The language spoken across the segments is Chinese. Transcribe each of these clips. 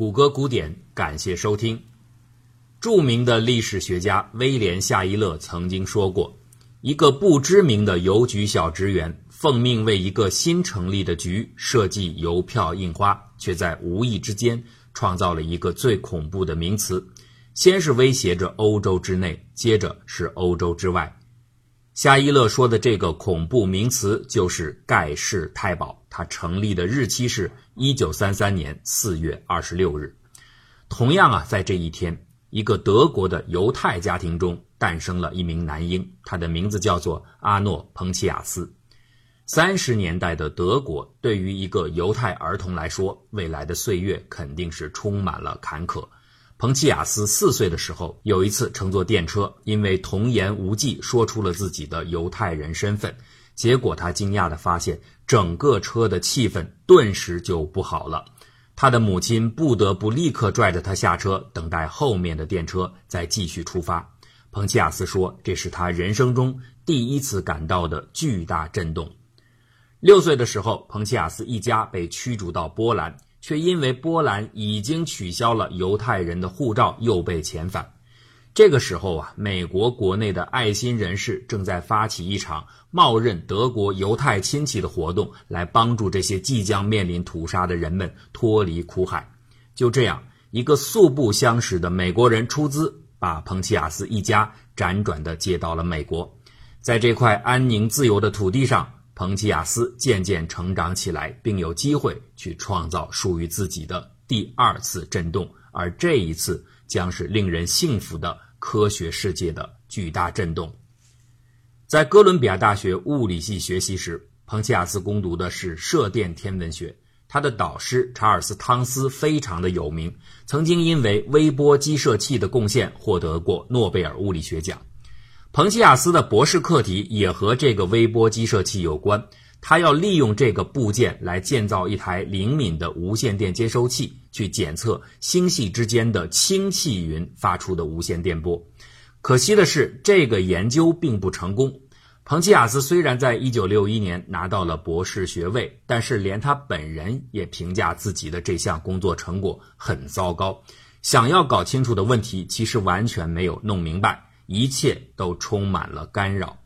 谷歌古典，感谢收听。著名的历史学家威廉夏伊勒曾经说过，一个不知名的邮局小职员奉命为一个新成立的局设计邮票印花，却在无意之间创造了一个最恐怖的名词，先是威胁着欧洲之内，接着是欧洲之外。夏伊勒说的这个恐怖名词就是盖世太保，它成立的日期是1933年4月26日。同样啊，在这一天，一个德国的犹太家庭中诞生了一名男婴，他的名字叫做阿诺·彭奇亚斯。30年代的德国对于一个犹太儿童来说，未来的岁月肯定是充满了坎坷。彭奇亚斯4岁的时候，有一次乘坐电车，因为童言无忌说出了自己的犹太人身份，结果他惊讶地发现整个车的气氛顿时就不好了。他的母亲不得不立刻拽着他下车，等待后面的电车再继续出发。彭奇亚斯说，这是他人生中第一次感到的巨大震动。6岁的时候，彭奇亚斯一家被驱逐到波兰，却因为波兰已经取消了犹太人的护照，又被遣返。这个时候啊，美国国内的爱心人士正在发起一场冒认德国犹太亲戚的活动，来帮助这些即将面临屠杀的人们脱离苦海。就这样，一个素不相识的美国人出资，把彭奇亚斯一家辗转地接到了美国。在这块安宁自由的土地上，彭奇亚斯渐渐成长起来，并有机会去创造属于自己的第二次震动，而这一次将是令人信服的科学世界的巨大震动。在哥伦比亚大学物理系学习时，彭奇亚斯攻读的是射电天文学，他的导师查尔斯·汤斯非常的有名，曾经因为微波激射器的贡献获得过诺贝尔物理学奖。彭奇亚斯的博士课题也和这个微波激射器有关，他要利用这个部件来建造一台灵敏的无线电接收器，去检测星系之间的氢气云发出的无线电波。可惜的是，这个研究并不成功。彭奇亚斯虽然在1961年拿到了博士学位，但是连他本人也评价自己的这项工作成果很糟糕，想要搞清楚的问题其实完全没有弄明白，一切都充满了干扰。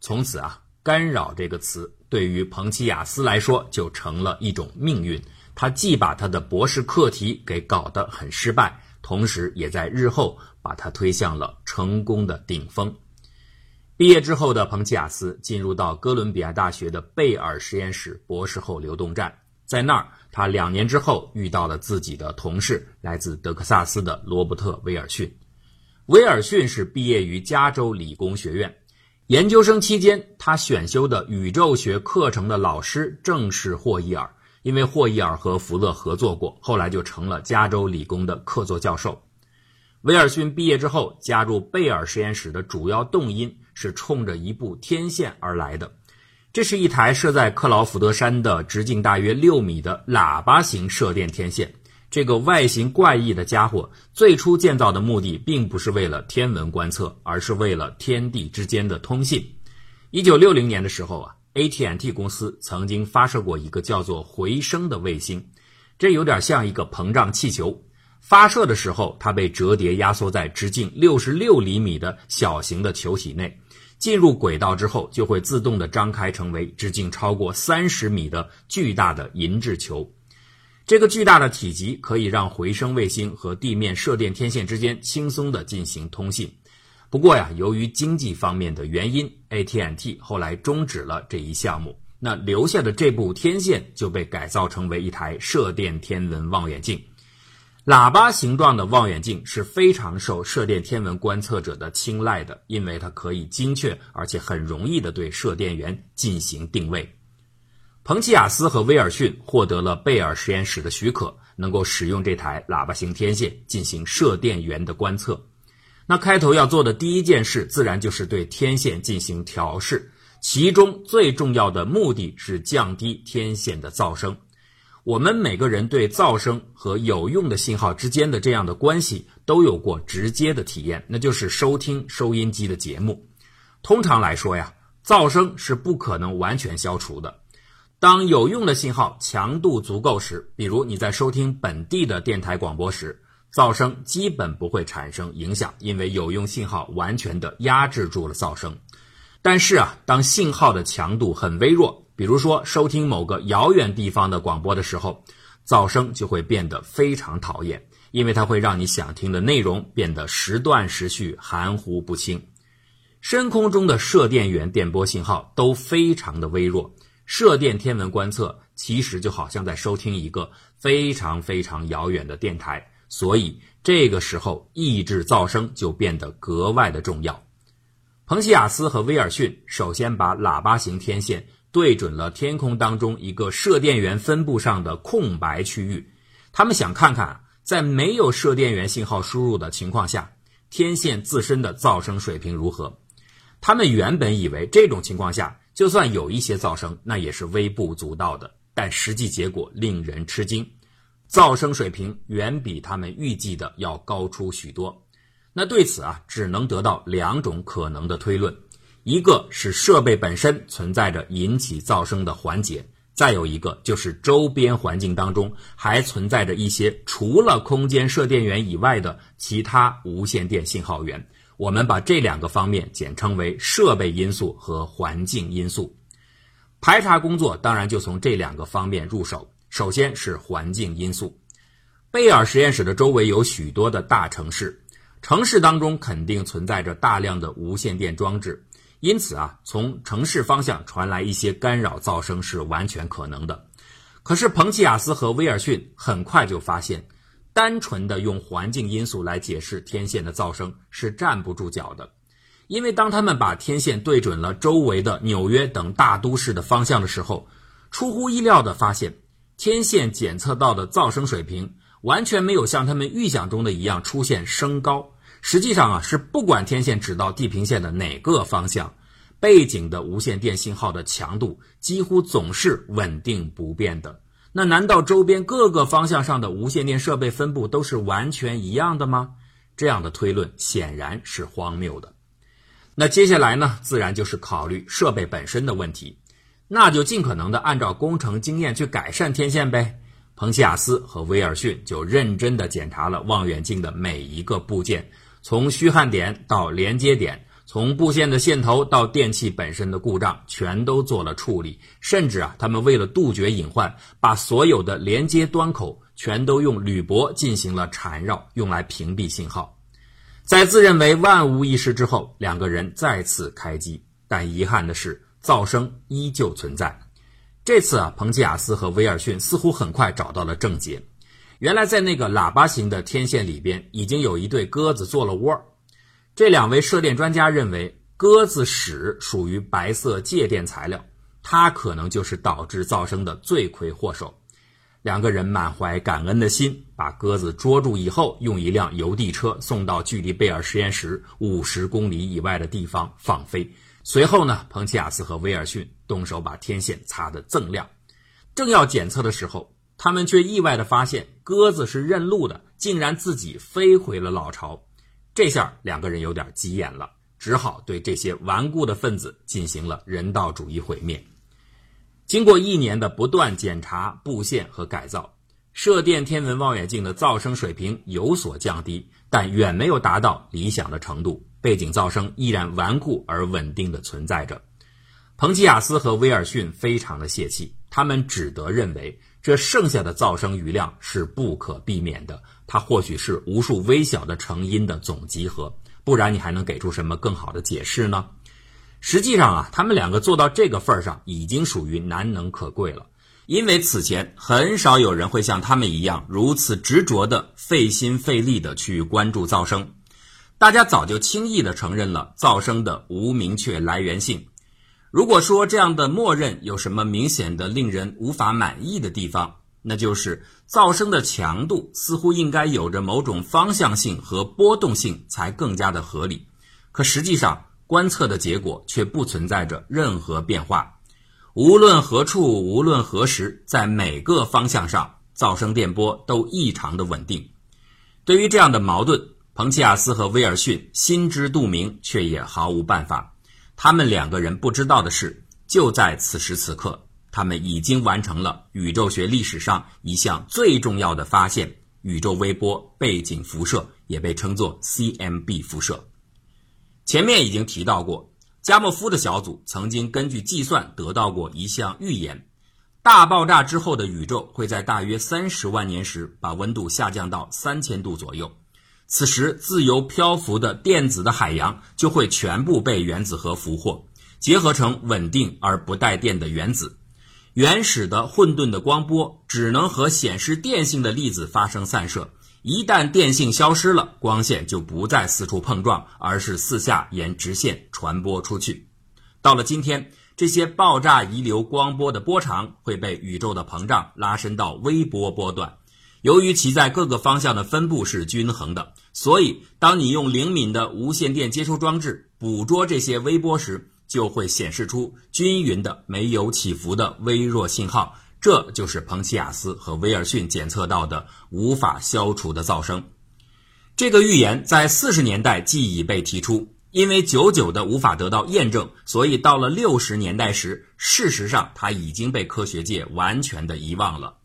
从此啊，干扰这个词对于彭奇亚斯来说就成了一种命运，他既把他的博士课题给搞得很失败，同时也在日后把他推向了成功的顶峰。毕业之后的彭奇亚斯进入到哥伦比亚大学的贝尔实验室博士后流动站，在那儿他2年之后遇到了自己的同事，来自德克萨斯的罗伯特·威尔逊。威尔逊是毕业于加州理工学院，研究生期间他选修的宇宙学课程的老师正是霍伊尔，因为霍伊尔和福勒合作过，后来就成了加州理工的客座教授。威尔逊毕业之后加入贝尔实验室的主要动因是冲着一部天线而来的，这是一台设在克劳福德山的直径大约6米的喇叭型射电天线。这个外形怪异的家伙最初建造的目的并不是为了天文观测，而是为了天地之间的通信。1960年的时候啊， AT&T 公司曾经发射过一个叫做回声的卫星，这有点像一个膨胀气球，发射的时候它被折叠压缩在直径66厘米的小型的球体内，进入轨道之后就会自动的张开成为直径超过30米的巨大的银质球。这个巨大的体积可以让回声卫星和地面射电天线之间轻松地进行通信。不过呀，由于经济方面的原因， AT&T 后来终止了这一项目，那留下的这部天线就被改造成为一台射电天文望远镜。喇叭形状的望远镜是非常受射电天文观测者的青睐的，因为它可以精确而且很容易地对射电源进行定位。彭奇亚斯和威尔逊获得了贝尔实验室的许可，能够使用这台喇叭型天线进行射电源的观测。那开头要做的第一件事自然就是对天线进行调试，其中最重要的目的是降低天线的噪声。我们每个人对噪声和有用的信号之间的这样的关系都有过直接的体验，那就是收听收音机的节目。通常来说呀，噪声是不可能完全消除的。当有用的信号强度足够时，比如你在收听本地的电台广播时，噪声基本不会产生影响，因为有用信号完全的压制住了噪声。但是啊，当信号的强度很微弱，比如说收听某个遥远地方的广播的时候，噪声就会变得非常讨厌，因为它会让你想听的内容变得时断时续，含糊不清。深空中的射电源电波信号都非常的微弱，射电天文观测其实就好像在收听一个非常非常遥远的电台，所以这个时候抑制噪声就变得格外的重要。彭西亚斯和威尔逊首先把喇叭型天线对准了天空当中一个射电源分布上的空白区域，他们想看看在没有射电源信号输入的情况下，天线自身的噪声水平如何。他们原本以为这种情况下就算有一些噪声，那也是微不足道的，但实际结果令人吃惊，噪声水平远比他们预计的要高出许多。那对此啊，只能得到两种可能的推论，一个是设备本身存在着引起噪声的环节，再有一个就是周边环境当中还存在着一些除了空间射电源以外的其他无线电信号源，我们把这两个方面简称为设备因素和环境因素。排查工作当然就从这两个方面入手，首先是环境因素。贝尔实验室的周围有许多的大城市，城市当中肯定存在着大量的无线电装置，因此啊，从城市方向传来一些干扰噪声是完全可能的。可是彭奇亚斯和威尔逊很快就发现，单纯的用环境因素来解释天线的噪声是站不住脚的。因为当他们把天线对准了周围的纽约等大都市的方向的时候，出乎意料地发现，天线检测到的噪声水平完全没有像他们预想中的一样出现升高。实际上啊，是不管天线指到地平线的哪个方向，背景的无线电信号的强度几乎总是稳定不变的。那难道周边各个方向上的无线电设备分布都是完全一样的吗？这样的推论显然是荒谬的。那接下来呢，自然就是考虑设备本身的问题，那就尽可能的按照工程经验去改善天线呗。彭西亚斯和威尔逊就认真地检查了望远镜的每一个部件，从虚焊点到连接点，从布线的线头到电器本身的故障，全都做了处理。甚至啊，他们为了杜绝隐患，把所有的连接端口全都用铝箔进行了缠绕，用来屏蔽信号。在自认为万无一失之后，两个人再次开机，但遗憾的是，噪声依旧存在。这次啊，彭奇亚斯和威尔逊似乎很快找到了症结。原来在那个喇叭型的天线里边已经有一对鸽子做了窝。这两位射电专家认为，鸽子屎属于白色介电材料，它可能就是导致噪声的罪魁祸首。两个人满怀感恩的心，把鸽子捉住以后，用一辆邮递车送到距离贝尔实验室50公里以外的地方放飞。随后呢，彭奇亚斯和威尔逊动手把天线擦得锃亮，正要检测的时候，他们却意外地发现鸽子是认路的，竟然自己飞回了老巢。这下两个人有点急眼了，只好对这些顽固的分子进行了人道主义毁灭。经过1年的不断检查、布线和改造，射电天文望远镜的噪声水平有所降低，但远没有达到理想的程度，背景噪声依然顽固而稳定地存在着。彭奇亚斯和威尔逊非常的泄气，他们只得认为这剩下的噪声余量是不可避免的，它或许是无数微小的成因的总集合，不然你还能给出什么更好的解释呢？实际上啊，他们两个做到这个份上已经属于难能可贵了，因为此前很少有人会像他们一样如此执着的、费心费力的去关注噪声。大家早就轻易的承认了噪声的无明确来源性。如果说这样的默认有什么明显的令人无法满意的地方，那就是噪声的强度似乎应该有着某种方向性和波动性才更加的合理，可实际上观测的结果却不存在着任何变化。无论何处，无论何时，在每个方向上，噪声电波都异常的稳定。对于这样的矛盾，彭奇亚斯和威尔逊心知肚明，却也毫无办法。他们两个人不知道的是，就在此时此刻，他们已经完成了宇宙学历史上一项最重要的发现——宇宙微波背景辐射，也被称作 CMB 辐射。前面已经提到过，加莫夫的小组曾经根据计算得到过一项预言：大爆炸之后的宇宙会在大约30万年时把温度下降到3000度左右。此时自由漂浮的电子的海洋就会全部被原子核俘获，结合成稳定而不带电的原子。原始的混沌的光波只能和显示电性的粒子发生散射，一旦电性消失了，光线就不再四处碰撞，而是四下沿直线传播出去。到了今天，这些爆炸遗留光波的波长会被宇宙的膨胀拉伸到微波波段。由于其在各个方向的分布是均衡的，所以当你用灵敏的无线电接收装置捕捉这些微波时，就会显示出均匀的没有起伏的微弱信号。这就是彭奇亚斯和威尔逊检测到的无法消除的噪声。这个预言在40年代即已被提出，因为久久的无法得到验证，所以到了60年代时，事实上它已经被科学界完全的遗忘了。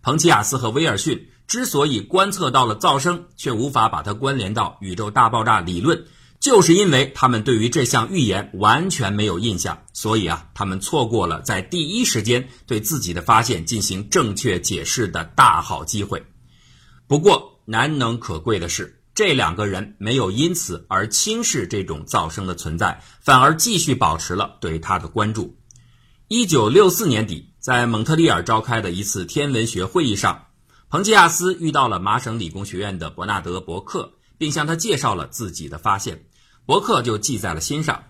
彭奇亚斯和威尔逊之所以观测到了噪声，却无法把它关联到宇宙大爆炸理论，就是因为他们对于这项预言完全没有印象，所以他们错过了在第一时间对自己的发现进行正确解释的大好机会。不过难能可贵的是，这两个人没有因此而轻视这种噪声的存在，反而继续保持了对他的关注。1964年底，在蒙特利尔召开的一次天文学会议上，彭奇亚斯遇到了麻省理工学院的伯纳德·伯克，并向他介绍了自己的发现。伯克就记在了心上。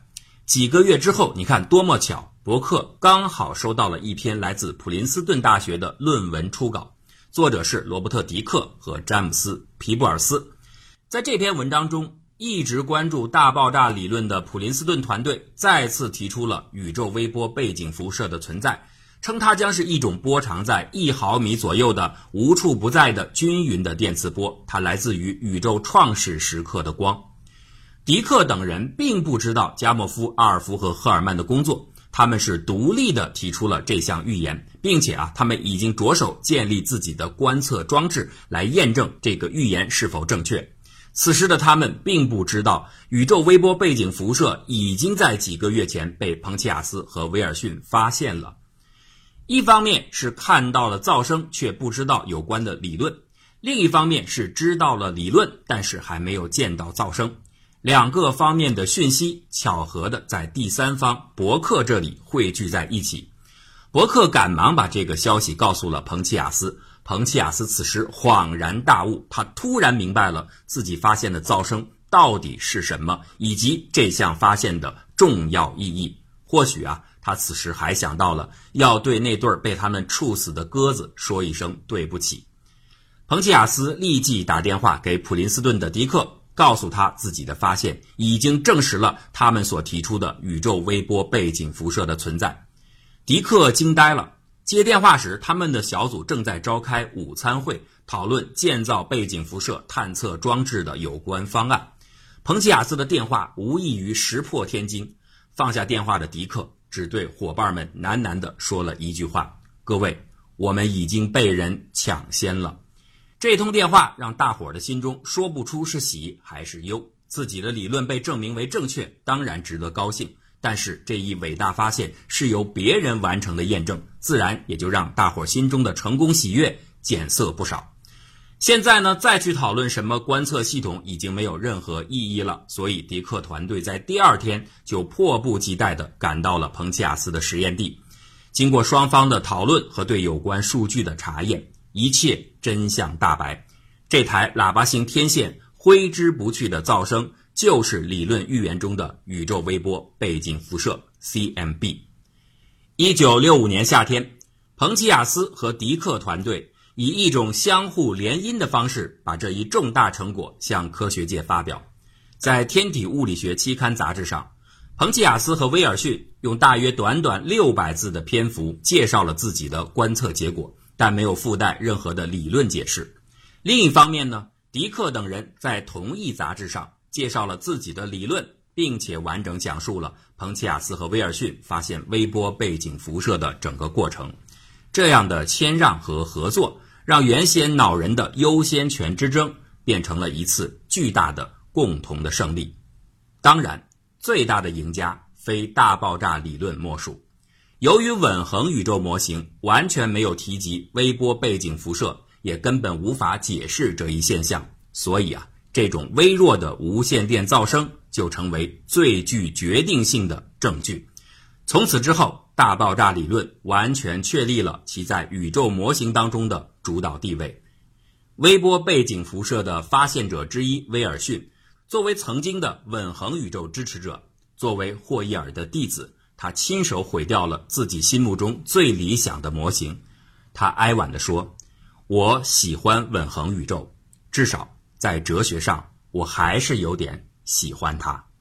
几个月之后，你看多么巧，伯克刚好收到了一篇来自普林斯顿大学的论文初稿，作者是罗伯特·迪克和詹姆斯·皮布尔斯。在这篇文章中，一直关注大爆炸理论的普林斯顿团队再次提出了宇宙微波背景辐射的存在，称它将是一种波长在1毫米左右的无处不在的均匀的电磁波，它来自于宇宙创始时刻的光。迪克等人并不知道加莫夫、阿尔夫和赫尔曼的工作，他们是独立的提出了这项预言，并且他们已经着手建立自己的观测装置来验证这个预言是否正确。此时的他们并不知道，宇宙微波背景辐射已经在几个月前被彭奇亚斯和威尔逊发现了。一方面是看到了噪声却不知道有关的理论，另一方面是知道了理论，但是还没有见到噪声。两个方面的讯息巧合的在第三方伯克这里汇聚在一起。伯克赶忙把这个消息告诉了彭奇亚斯，彭奇亚斯此时恍然大悟，他突然明白了自己发现的噪声到底是什么，以及这项发现的重要意义。或许他此时还想到了要对那对被他们处死的鸽子说一声对不起。彭奇亚斯立即打电话给普林斯顿的迪克，告诉他自己的发现已经证实了他们所提出的宇宙微波背景辐射的存在。迪克惊呆了，接电话时他们的小组正在召开午餐会，讨论建造背景辐射探测装置的有关方案。彭奇亚斯的电话无异于石破天惊，放下电话的迪克只对伙伴们喃喃地说了一句话：各位，我们已经被人抢先了。这通电话让大伙儿的心中说不出是喜还是忧，自己的理论被证明为正确，当然值得高兴，但是这一伟大发现是由别人完成的验证，自然也就让大伙儿心中的成功喜悦减色不少。现在呢，再去讨论什么观测系统已经没有任何意义了，所以迪克团队在第二天就迫不及待地赶到了彭奇亚斯的实验地。经过双方的讨论和对有关数据的查验，一切真相大白，这台喇叭形天线挥之不去的噪声就是理论预言中的宇宙微波背景辐射 CMB。 1965年夏天，彭奇亚斯和迪克团队以一种相互联姻的方式把这一重大成果向科学界发表。在天体物理学期刊杂志上，彭奇亚斯和威尔逊用大约短600字的篇幅介绍了自己的观测结果，但没有附带任何的理论解释。另一方面呢，迪克等人在同一杂志上介绍了自己的理论，并且完整讲述了彭齐亚斯和威尔逊发现微波背景辐射的整个过程。这样的谦让和合作，让原先恼人的优先权之争变成了一次巨大的共同的胜利。当然，最大的赢家非大爆炸理论莫属。由于稳恒宇宙模型完全没有提及微波背景辐射，也根本无法解释这一现象，所以啊，这种微弱的无线电噪声就成为最具决定性的证据。从此之后，大爆炸理论完全确立了其在宇宙模型当中的主导地位。微波背景辐射的发现者之一威尔逊，作为曾经的稳恒宇宙支持者，作为霍伊尔的弟子，他亲手毁掉了自己心目中最理想的模型。他哀婉地说，我喜欢稳恒宇宙，至少在哲学上我还是有点喜欢它。